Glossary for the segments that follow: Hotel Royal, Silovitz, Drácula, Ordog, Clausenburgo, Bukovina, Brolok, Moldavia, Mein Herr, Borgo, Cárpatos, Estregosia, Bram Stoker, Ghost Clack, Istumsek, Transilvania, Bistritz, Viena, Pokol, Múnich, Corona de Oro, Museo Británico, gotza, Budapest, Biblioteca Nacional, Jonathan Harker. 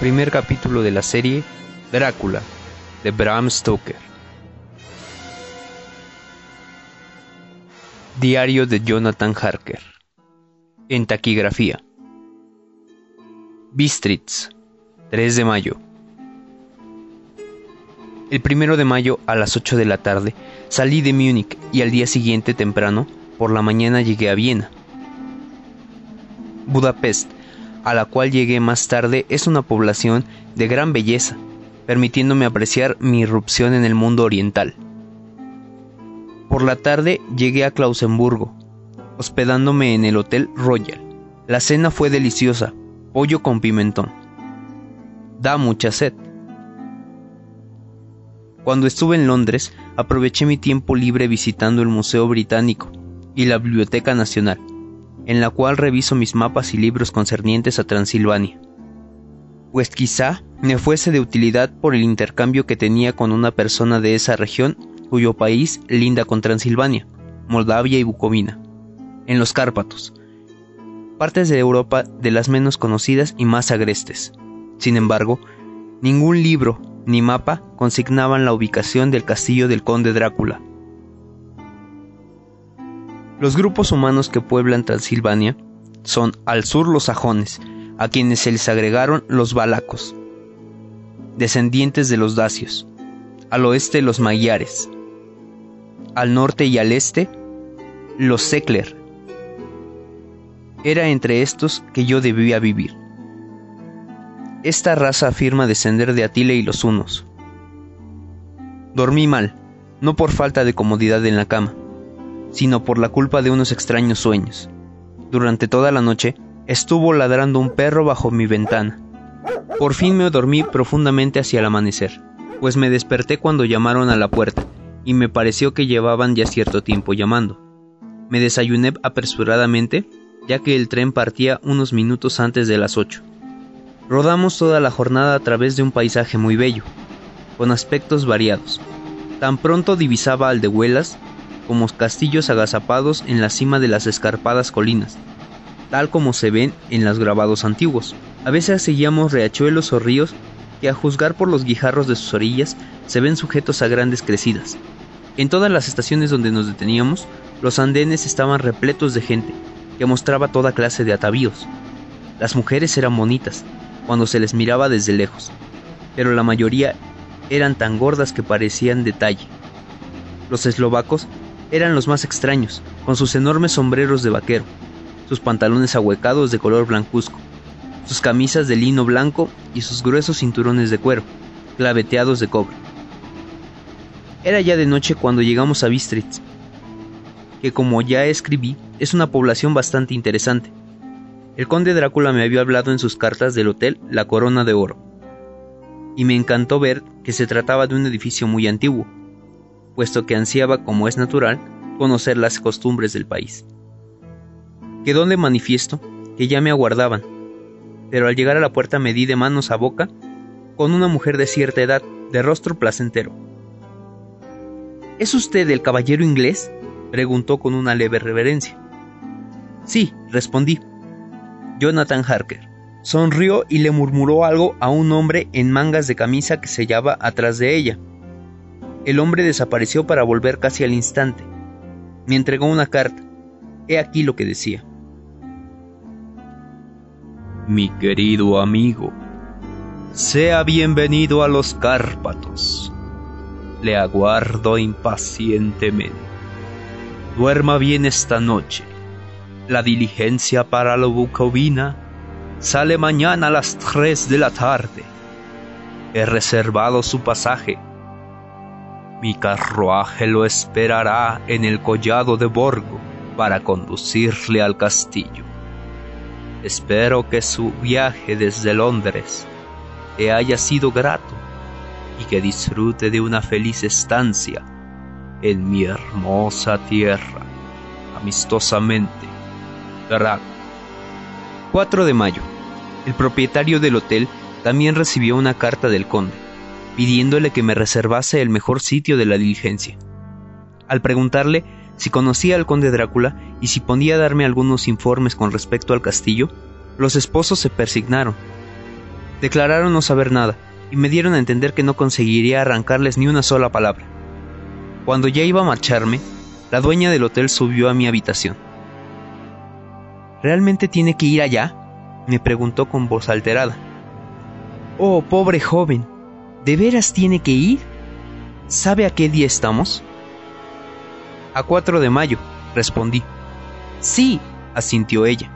Primer capítulo de la serie Drácula, de Bram Stoker. Diario de Jonathan Harker. En taquigrafía. Bistritz, 3 de mayo. El 1 de mayo, a las 8 de la tarde, salí de Múnich y al día siguiente temprano, por la mañana, llegué a Viena. Budapest, a la cual llegué más tarde, es una población de gran belleza, permitiéndome apreciar mi irrupción en el mundo oriental. Por la tarde llegué a Clausenburgo, hospedándome en el Hotel Royal. La cena fue deliciosa, pollo con pimentón. Da mucha sed. Cuando estuve en Londres, aproveché mi tiempo libre visitando el Museo Británico y la Biblioteca Nacional, en la cual reviso mis mapas y libros concernientes a Transilvania, pues quizá me fuese de utilidad por el intercambio que tenía con una persona de esa región cuyo país linda con Transilvania, Moldavia y Bukovina, en los Cárpatos, partes de Europa de las menos conocidas y más agrestes. Sin embargo, ningún libro ni mapa consignaban la ubicación del castillo del conde Drácula. Los grupos humanos que pueblan Transilvania son al sur los sajones, a quienes se les agregaron los valacos, descendientes de los dacios, al oeste los magiares, al norte y al este los secler. Era entre estos que yo debía vivir. Esta raza afirma descender de Atila y los hunos. Dormí mal, no por falta de comodidad en la cama, sino por la culpa de unos extraños sueños. Durante toda la noche estuvo ladrando un perro bajo mi ventana. Por fin me dormí profundamente hacia el amanecer, pues me desperté cuando llamaron a la puerta, y me pareció que llevaban ya cierto tiempo llamando. Me desayuné apresuradamente, ya que el tren partía unos minutos antes de las 8. Rodamos toda la jornada a través de un paisaje muy bello, con aspectos variados. Tan pronto divisaba aldehuelas como castillos agazapados en la cima de las escarpadas colinas, tal como se ven en los grabados antiguos. A veces seguíamos riachuelos o ríos que, a juzgar por los guijarros de sus orillas, se ven sujetos a grandes crecidas. En todas las estaciones donde nos deteníamos, los andenes estaban repletos de gente, que mostraba toda clase de atavíos. Las mujeres eran bonitas cuando se les miraba desde lejos, pero la mayoría eran tan gordas que parecían de talle. Los eslovacos eran los más extraños, con sus enormes sombreros de vaquero, sus pantalones ahuecados de color blancuzco, sus camisas de lino blanco y sus gruesos cinturones de cuero, claveteados de cobre. Era ya de noche cuando llegamos a Bistritz, que, como ya escribí, es una población bastante interesante. El conde Drácula me había hablado en sus cartas del hotel La Corona de Oro, y me encantó ver que se trataba de un edificio muy antiguo, puesto que ansiaba, como es natural, conocer las costumbres del país. Quedó de manifiesto que ya me aguardaban, pero al llegar a la puerta me di de manos a boca con una mujer de cierta edad, de rostro placentero. —¿Es usted el caballero inglés? —preguntó con una leve reverencia. —Sí —respondí—. Jonathan Harker. Sonrió y le murmuró algo a un hombre en mangas de camisa que se hallaba atrás de ella. El hombre desapareció para volver casi al instante. Me entregó una carta. He aquí lo que decía. Mi querido amigo, sea bienvenido a los Cárpatos. Le aguardo impacientemente. Duerma bien esta noche. La diligencia para la Bukovina sale mañana a las 3 de la tarde. He reservado su pasaje. Mi carruaje lo esperará en el collado de Borgo para conducirle al castillo. Espero que su viaje desde Londres le haya sido grato y que disfrute de una feliz estancia en mi hermosa tierra. Amistosamente, Drácula. 4 de mayo. El propietario del hotel también recibió una carta del conde, pidiéndole que me reservase el mejor sitio de la diligencia. Al preguntarle si conocía al conde Drácula y si podía darme algunos informes con respecto al castillo, los esposos se persignaron. Declararon no saber nada y me dieron a entender que no conseguiría arrancarles ni una sola palabra. Cuando ya iba a marcharme, la dueña del hotel subió a mi habitación. —¿Realmente tiene que ir allá? —me preguntó con voz alterada. —Oh, pobre joven, ¿de veras tiene que ir? ¿Sabe a qué día estamos? —A 4 de mayo —respondí. —Sí —asintió ella—,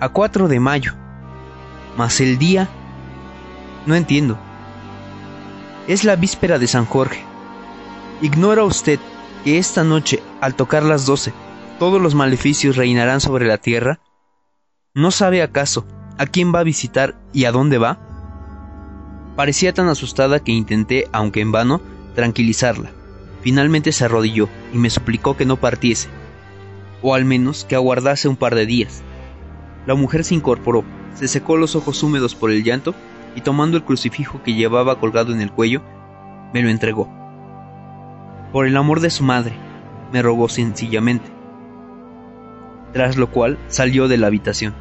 a 4 de mayo. Mas el día... no entiendo. Es la víspera de San Jorge. ¿Ignora usted que esta noche, al tocar las 12, todos los maleficios reinarán sobre la tierra? ¿No sabe acaso a quién va a visitar y a dónde va? Parecía tan asustada que intenté, aunque en vano, tranquilizarla. Finalmente se arrodilló y me suplicó que no partiese, o al menos que aguardase un par de días. La mujer se incorporó, se secó los ojos húmedos por el llanto y, tomando el crucifijo que llevaba colgado en el cuello, me lo entregó. —Por el amor de su madre —me rogó sencillamente—, tras lo cual salió de la habitación.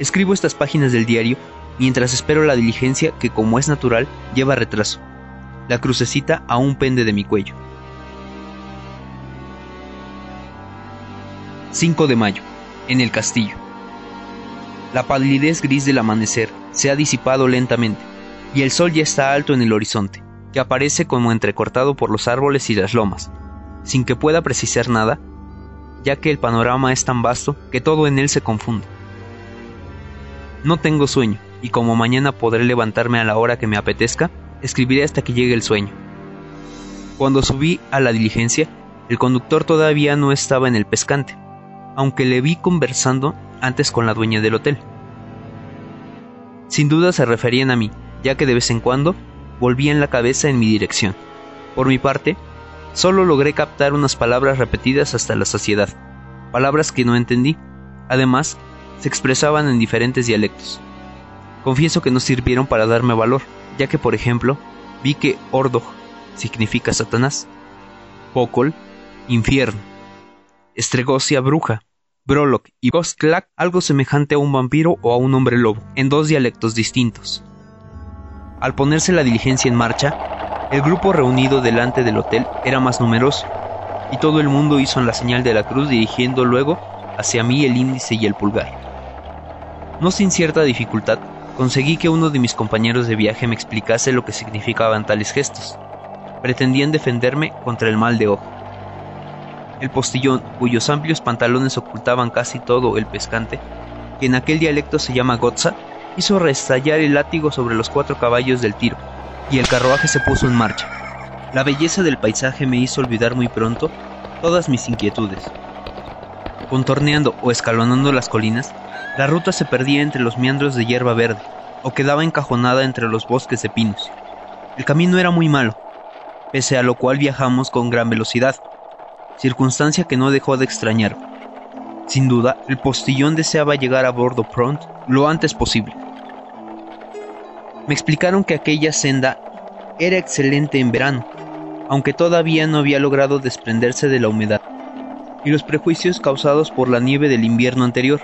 Escribo estas páginas del diario mientras espero la diligencia que, como es natural, lleva retraso. La crucecita aún pende de mi cuello. 5 de mayo, en el castillo. La palidez gris del amanecer se ha disipado lentamente y el sol ya está alto en el horizonte, que aparece como entrecortado por los árboles y las lomas, sin que pueda precisar nada, ya que el panorama es tan vasto que todo en él se confunde. No tengo sueño y, como mañana podré levantarme a la hora que me apetezca, escribiré hasta que llegue el sueño. Cuando subí a la diligencia, el conductor todavía no estaba en el pescante, aunque le vi conversando antes con la dueña del hotel. Sin duda se referían a mí, ya que de vez en cuando volvían la cabeza en mi dirección. Por mi parte, solo logré captar unas palabras repetidas hasta la saciedad, palabras que no entendí. Además, se expresaban en diferentes dialectos. Confieso que no sirvieron para darme valor, ya que, por ejemplo, vi que Ordog significa Satanás, Pokol, infierno, Estregosia, bruja, Brolok y Ghost Clack, algo semejante a un vampiro o a un hombre lobo, en 2 dialectos distintos. Al ponerse la diligencia en marcha, el grupo reunido delante del hotel era más numeroso, y todo el mundo hizo la señal de la cruz, dirigiendo luego hacia mí el índice y el pulgar. No sin cierta dificultad, conseguí que uno de mis compañeros de viaje me explicase lo que significaban tales gestos. Pretendían defenderme contra el mal de ojo. El postillón, cuyos amplios pantalones ocultaban casi todo el pescante, que en aquel dialecto se llama gotza, hizo restallar el látigo sobre los 4 caballos del tiro, y el carruaje se puso en marcha. La belleza del paisaje me hizo olvidar muy pronto todas mis inquietudes. Contorneando o escalonando las colinas, la ruta se perdía entre los meandros de hierba verde, o quedaba encajonada entre los bosques de pinos. El camino era muy malo, pese a lo cual viajamos con gran velocidad, circunstancia que no dejó de extrañar. Sin duda, el postillón deseaba llegar a Borgo pronto, lo antes posible. Me explicaron que aquella senda era excelente en verano, aunque todavía no había logrado desprenderse de la humedad y los prejuicios causados por la nieve del invierno anterior.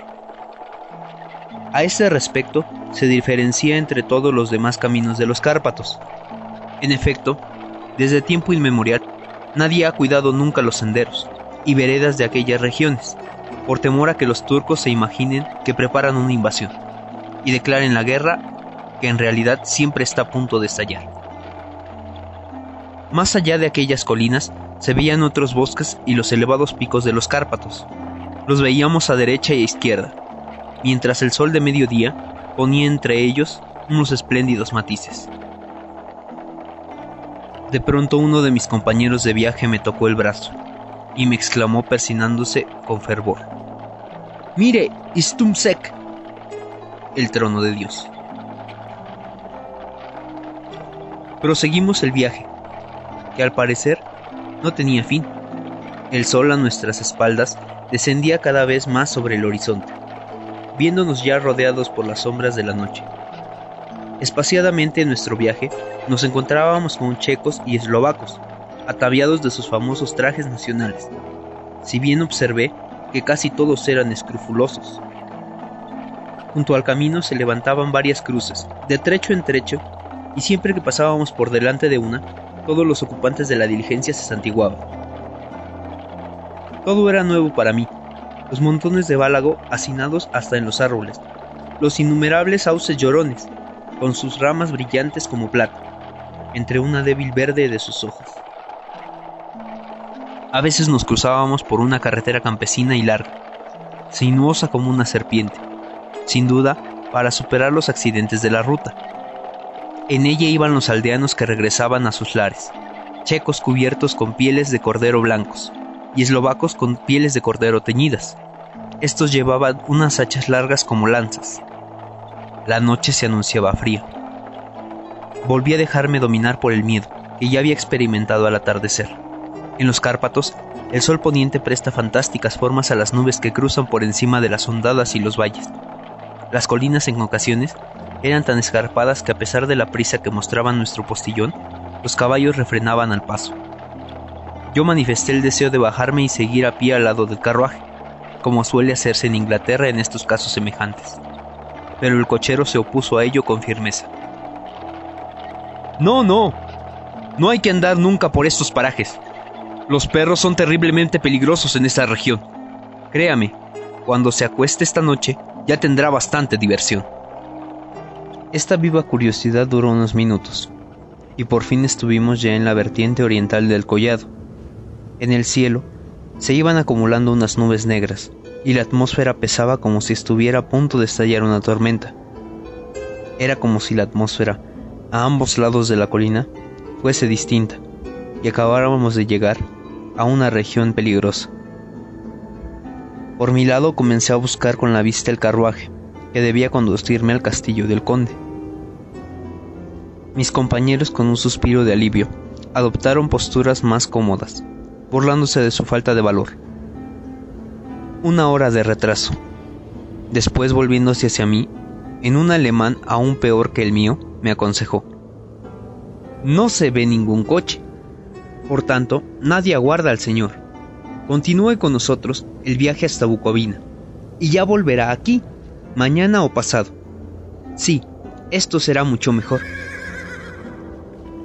A este respecto, se diferencia entre todos los demás caminos de los Cárpatos. En efecto, desde tiempo inmemorial, nadie ha cuidado nunca los senderos y veredas de aquellas regiones, por temor a que los turcos se imaginen que preparan una invasión y declaren la guerra, que en realidad siempre está a punto de estallar. Más allá de aquellas colinas se veían otros bosques y los elevados picos de los Cárpatos. Los veíamos a derecha y a izquierda, mientras el sol de mediodía ponía entre ellos unos espléndidos matices. De pronto uno de mis compañeros de viaje me tocó el brazo y me exclamó, persignándose con fervor: —¡Mire, Istumsek! El trono de Dios. Proseguimos el viaje, que al parecer no tenía fin. El sol a nuestras espaldas descendía cada vez más sobre el horizonte, viéndonos ya rodeados por las sombras de la noche. Espaciadamente en nuestro viaje nos encontrábamos con checos y eslovacos, ataviados de sus famosos trajes nacionales, si bien observé que casi todos eran escrufulosos. Junto al camino se levantaban varias cruces, de trecho en trecho, y siempre que pasábamos por delante de una, todos los ocupantes de la diligencia se santiguaban. Todo era nuevo para mí, los montones de bálago hacinados hasta en los árboles, los innumerables sauces llorones, con sus ramas brillantes como plata, entre una débil verde de sus ojos. A veces nos cruzábamos por una carretera campesina y larga, sinuosa como una serpiente, sin duda para superar los accidentes de la ruta. En ella iban los aldeanos que regresaban a sus lares, checos cubiertos con pieles de cordero blancos y eslovacos con pieles de cordero teñidas. Estos llevaban unas hachas largas como lanzas. La noche se anunciaba fría. Volví a dejarme dominar por el miedo que ya había experimentado al atardecer. En los Cárpatos, el sol poniente presta fantásticas formas a las nubes que cruzan por encima de las hondadas y los valles. Las colinas en ocasiones eran tan escarpadas que a pesar de la prisa que mostraba nuestro postillón, los caballos refrenaban al paso. Yo manifesté el deseo de bajarme y seguir a pie al lado del carruaje, como suele hacerse en Inglaterra en estos casos semejantes. Pero el cochero se opuso a ello con firmeza. No hay que andar nunca por estos parajes. Los perros son terriblemente peligrosos en esta región. Créame, cuando se acueste esta noche, ya tendrá bastante diversión. Esta viva curiosidad duró unos minutos, y por fin estuvimos ya en la vertiente oriental del collado. En el cielo se iban acumulando unas nubes negras, y la atmósfera pesaba como si estuviera a punto de estallar una tormenta. Era como si la atmósfera, a ambos lados de la colina, fuese distinta, y acabáramos de llegar a una región peligrosa. Por mi lado comencé a buscar con la vista el carruaje, que debía conducirme al castillo del conde. Mis compañeros, con un suspiro de alivio, adoptaron posturas más cómodas, burlándose de su falta de valor. Una hora de retraso. Después, volviéndose hacia mí, en un alemán aún peor que el mío, me aconsejó: no se ve ningún coche, por tanto, nadie aguarda al señor. Continúe con nosotros el viaje hasta Bukovina, y ya volverá aquí, mañana o pasado. Sí, esto será mucho mejor.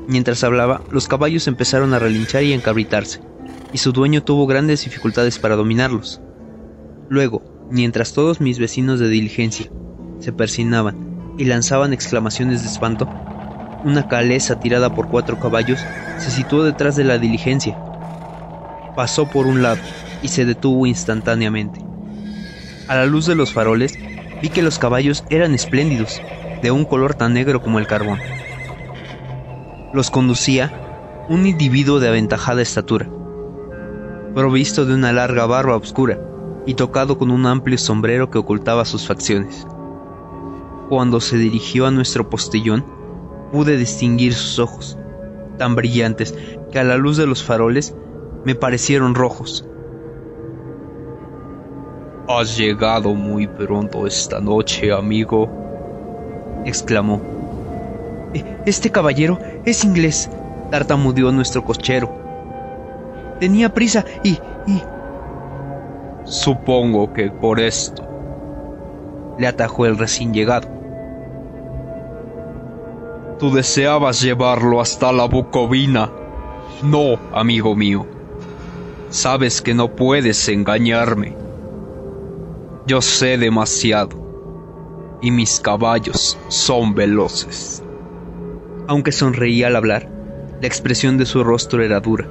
Mientras hablaba, los caballos empezaron a relinchar y encabritarse, y su dueño tuvo grandes dificultades para dominarlos. Luego, mientras todos mis vecinos de diligencia se persinaban y lanzaban exclamaciones de espanto, una calesa tirada por 4 caballos se situó detrás de la diligencia. Pasó por un lado y se detuvo instantáneamente. A la luz de los faroles vi que los caballos eran espléndidos, de un color tan negro como el carbón. Los conducía un individuo de aventajada estatura, provisto de una larga barba oscura y tocado con un amplio sombrero que ocultaba sus facciones. Cuando se dirigió a nuestro postillón, pude distinguir sus ojos, tan brillantes que a la luz de los faroles me parecieron rojos. «Has llegado muy pronto esta noche, amigo», exclamó. «Este caballero es inglés», tartamudeó nuestro cochero. «Tenía prisa y...» «Supongo que por esto», le atajó el recién llegado. «Tú deseabas llevarlo hasta la Bukovina». «No, amigo mío. Sabes que no puedes engañarme. Yo sé demasiado, y mis caballos son veloces». Aunque sonreía al hablar, la expresión de su rostro era dura.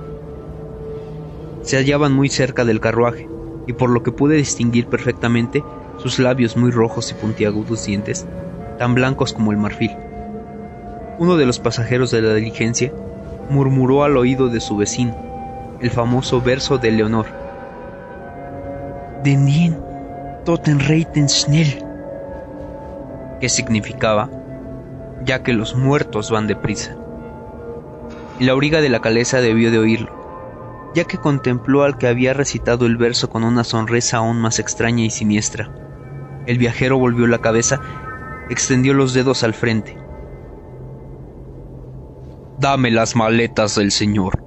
Se hallaban muy cerca del carruaje, y por lo que pude distinguir perfectamente, sus labios muy rojos y puntiagudos dientes, tan blancos como el marfil. Uno de los pasajeros de la diligencia murmuró al oído de su vecino el famoso verso de Leonor: «Den den, toten reiten schnell», que significaba: «ya que los muertos van deprisa». Y la auriga de la calesa debió de oírlo, ya que contempló al que había recitado el verso con una sonrisa aún más extraña y siniestra. El viajero volvió la cabeza, extendió los dedos al frente. «Dame las maletas del señor»,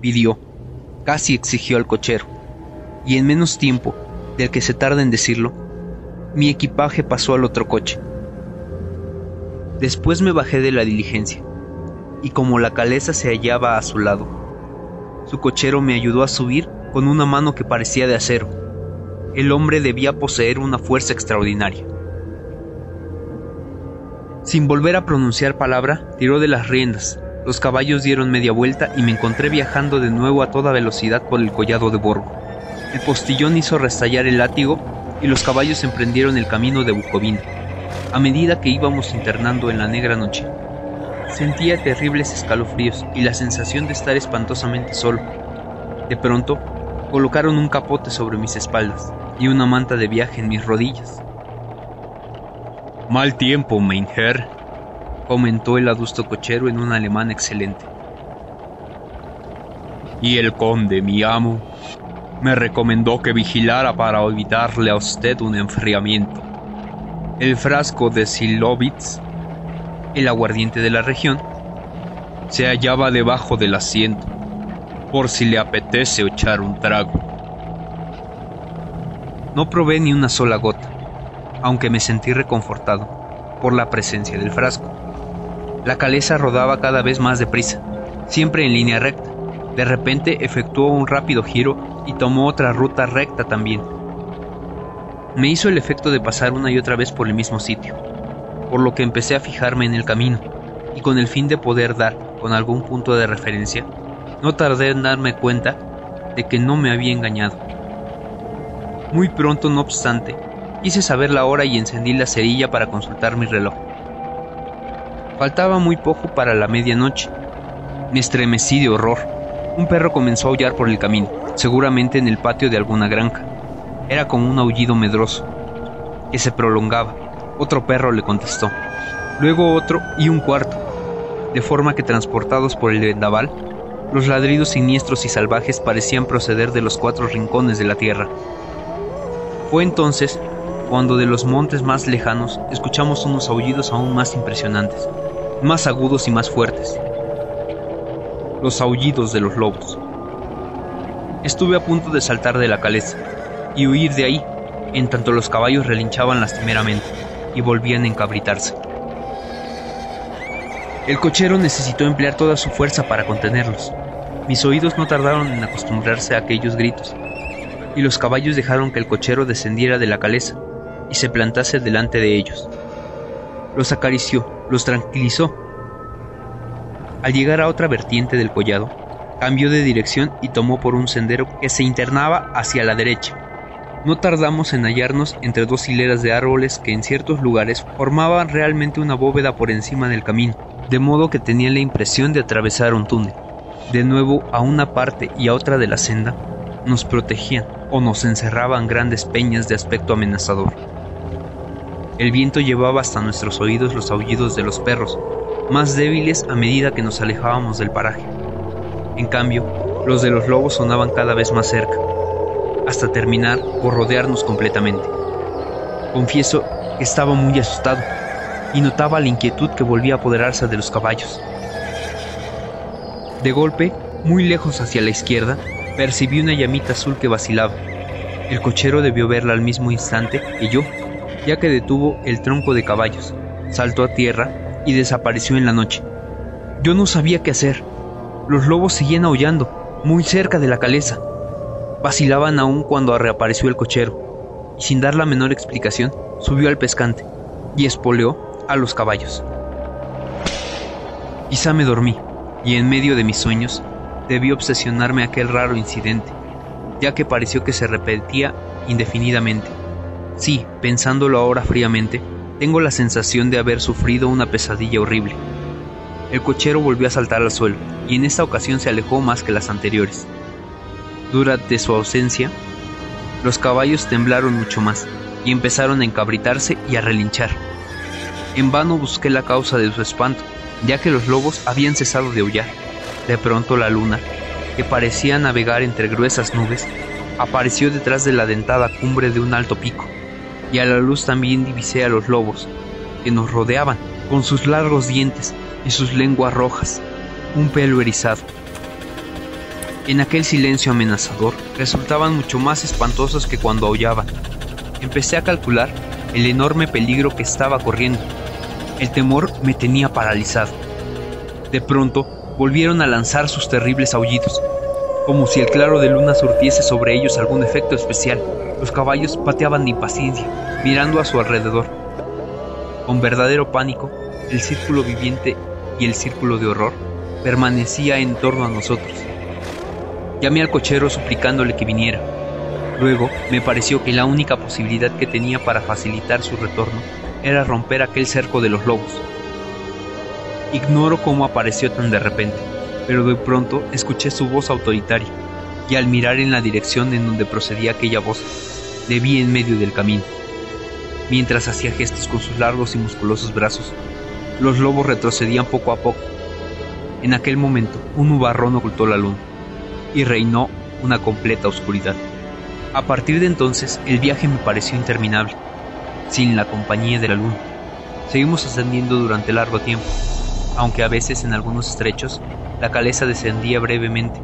pidió, casi exigió al cochero, y en menos tiempo del que se tarda en decirlo, mi equipaje pasó al otro coche. Después me bajé de la diligencia, y como la calesa se hallaba a su lado, su cochero me ayudó a subir con una mano que parecía de acero. El hombre debía poseer una fuerza extraordinaria. Sin volver a pronunciar palabra, tiró de las riendas. Los caballos dieron media vuelta y me encontré viajando de nuevo a toda velocidad por el collado de Borgo. El postillón hizo restallar el látigo y los caballos emprendieron el camino de Bukovina. A medida que íbamos internando en la negra noche, sentía terribles escalofríos y la sensación de estar espantosamente solo. De pronto, colocaron un capote sobre mis espaldas y una manta de viaje en mis rodillas. «Mal tiempo, Mein Herr», comentó el adusto cochero en un alemán excelente. «Y el conde, mi amo, me recomendó que vigilara para evitarle a usted un enfriamiento. El frasco de Silovitz, el aguardiente de la región, se hallaba debajo del asiento, por si le apetece echar un trago». No probé ni una sola gota, aunque me sentí reconfortado por la presencia del frasco. La calesa rodaba cada vez más deprisa, siempre en línea recta. De repente efectuó un rápido giro y tomó otra ruta recta también. Me hizo el efecto de pasar una y otra vez por el mismo sitio, por lo que empecé a fijarme en el camino, y con el fin de poder dar con algún punto de referencia, no tardé en darme cuenta de que no me había engañado. Muy pronto, no obstante, quise saber la hora y encendí la cerilla para consultar mi reloj. Faltaba muy poco para la medianoche. Me estremecí de horror. Un perro comenzó a aullar por el camino, seguramente en el patio de alguna granja. Era como un aullido medroso, que se prolongaba. Otro perro le contestó, luego otro y un cuarto, de forma que, transportados por el vendaval, los ladridos siniestros y salvajes parecían proceder de los cuatro rincones de la tierra. Fue entonces cuando de los montes más lejanos escuchamos unos aullidos aún más impresionantes, más agudos y más fuertes. Los aullidos de los lobos. Estuve a punto de saltar de la caleza y huir de ahí, en tanto los caballos relinchaban lastimeramente y volvían a encabritarse. El cochero necesitó emplear toda su fuerza para contenerlos. Mis oídos no tardaron en acostumbrarse a aquellos gritos, y los caballos dejaron que el cochero descendiera de la caleza y se plantase delante de ellos. Los acarició, los tranquilizó. Al llegar a otra vertiente del collado, cambió de dirección y tomó por un sendero que se internaba hacia la derecha. No tardamos en hallarnos entre dos hileras de árboles que en ciertos lugares formaban realmente una bóveda por encima del camino, de modo que tenía la impresión de atravesar un túnel. De nuevo, a una parte y a otra de la senda, nos protegían o nos encerraban grandes peñas de aspecto amenazador. El viento llevaba hasta nuestros oídos los aullidos de los perros, más débiles a medida que nos alejábamos del paraje. En cambio, los de los lobos sonaban cada vez más cerca, hasta terminar por rodearnos completamente. Confieso que estaba muy asustado y notaba la inquietud que volvía a apoderarse de los caballos. De golpe, muy lejos hacia la izquierda, percibí una llamita azul que vacilaba. El cochero debió verla al mismo instante que yo, ya que detuvo el tronco de caballos, saltó a tierra y desapareció en la noche. Yo no sabía qué hacer. Los lobos seguían aullando, muy cerca de la caleza. Vacilaban aún cuando reapareció el cochero, y sin dar la menor explicación, subió al pescante y espoleó a los caballos. Quizá me dormí, y en medio de mis sueños, debí obsesionarme aquel raro incidente, ya que pareció que se repetía indefinidamente. Sí, pensándolo ahora fríamente, tengo la sensación de haber sufrido una pesadilla horrible. El cochero volvió a saltar al suelo, y en esta ocasión se alejó más que las anteriores. Durante su ausencia, los caballos temblaron mucho más, y empezaron a encabritarse y a relinchar. En vano busqué la causa de su espanto, ya que los lobos habían cesado de aullar. De pronto la luna, que parecía navegar entre gruesas nubes, apareció detrás de la dentada cumbre de un alto pico, y a la luz también divisé a los lobos, que nos rodeaban, con sus largos dientes y sus lenguas rojas, un pelo erizado. En aquel silencio amenazador resultaban mucho más espantosos que cuando aullaban. Empecé a calcular el enorme peligro que estaba corriendo. El temor me tenía paralizado. De pronto, volvieron a lanzar sus terribles aullidos. Como si el claro de luna surtiese sobre ellos algún efecto especial, los caballos pateaban de impaciencia, mirando a su alrededor. Con verdadero pánico, el círculo viviente y el círculo de horror permanecía en torno a nosotros. Llamé al cochero suplicándole que viniera. Luego me pareció que la única posibilidad que tenía para facilitar su retorno era romper aquel cerco de los lobos. Ignoro cómo apareció tan de repente, pero de pronto escuché su voz autoritaria, y al mirar en la dirección en donde procedía aquella voz, le vi en medio del camino. Mientras hacía gestos con sus largos y musculosos brazos, los lobos retrocedían poco a poco. En aquel momento, un nubarrón ocultó la luna, y reinó una completa oscuridad. A partir de entonces, el viaje me pareció interminable, sin la compañía de la luna. Seguimos ascendiendo durante largo tiempo, aunque a veces en algunos estrechos la caleza descendía brevemente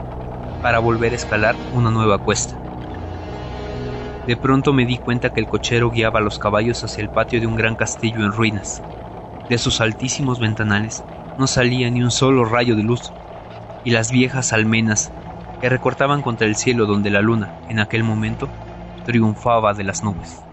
para volver a escalar una nueva cuesta. De pronto me di cuenta que el cochero guiaba a los caballos hacia el patio de un gran castillo en ruinas. De sus altísimos ventanales no salía ni un solo rayo de luz, y las viejas almenas que recortaban contra el cielo donde la luna, en aquel momento, triunfaba de las nubes.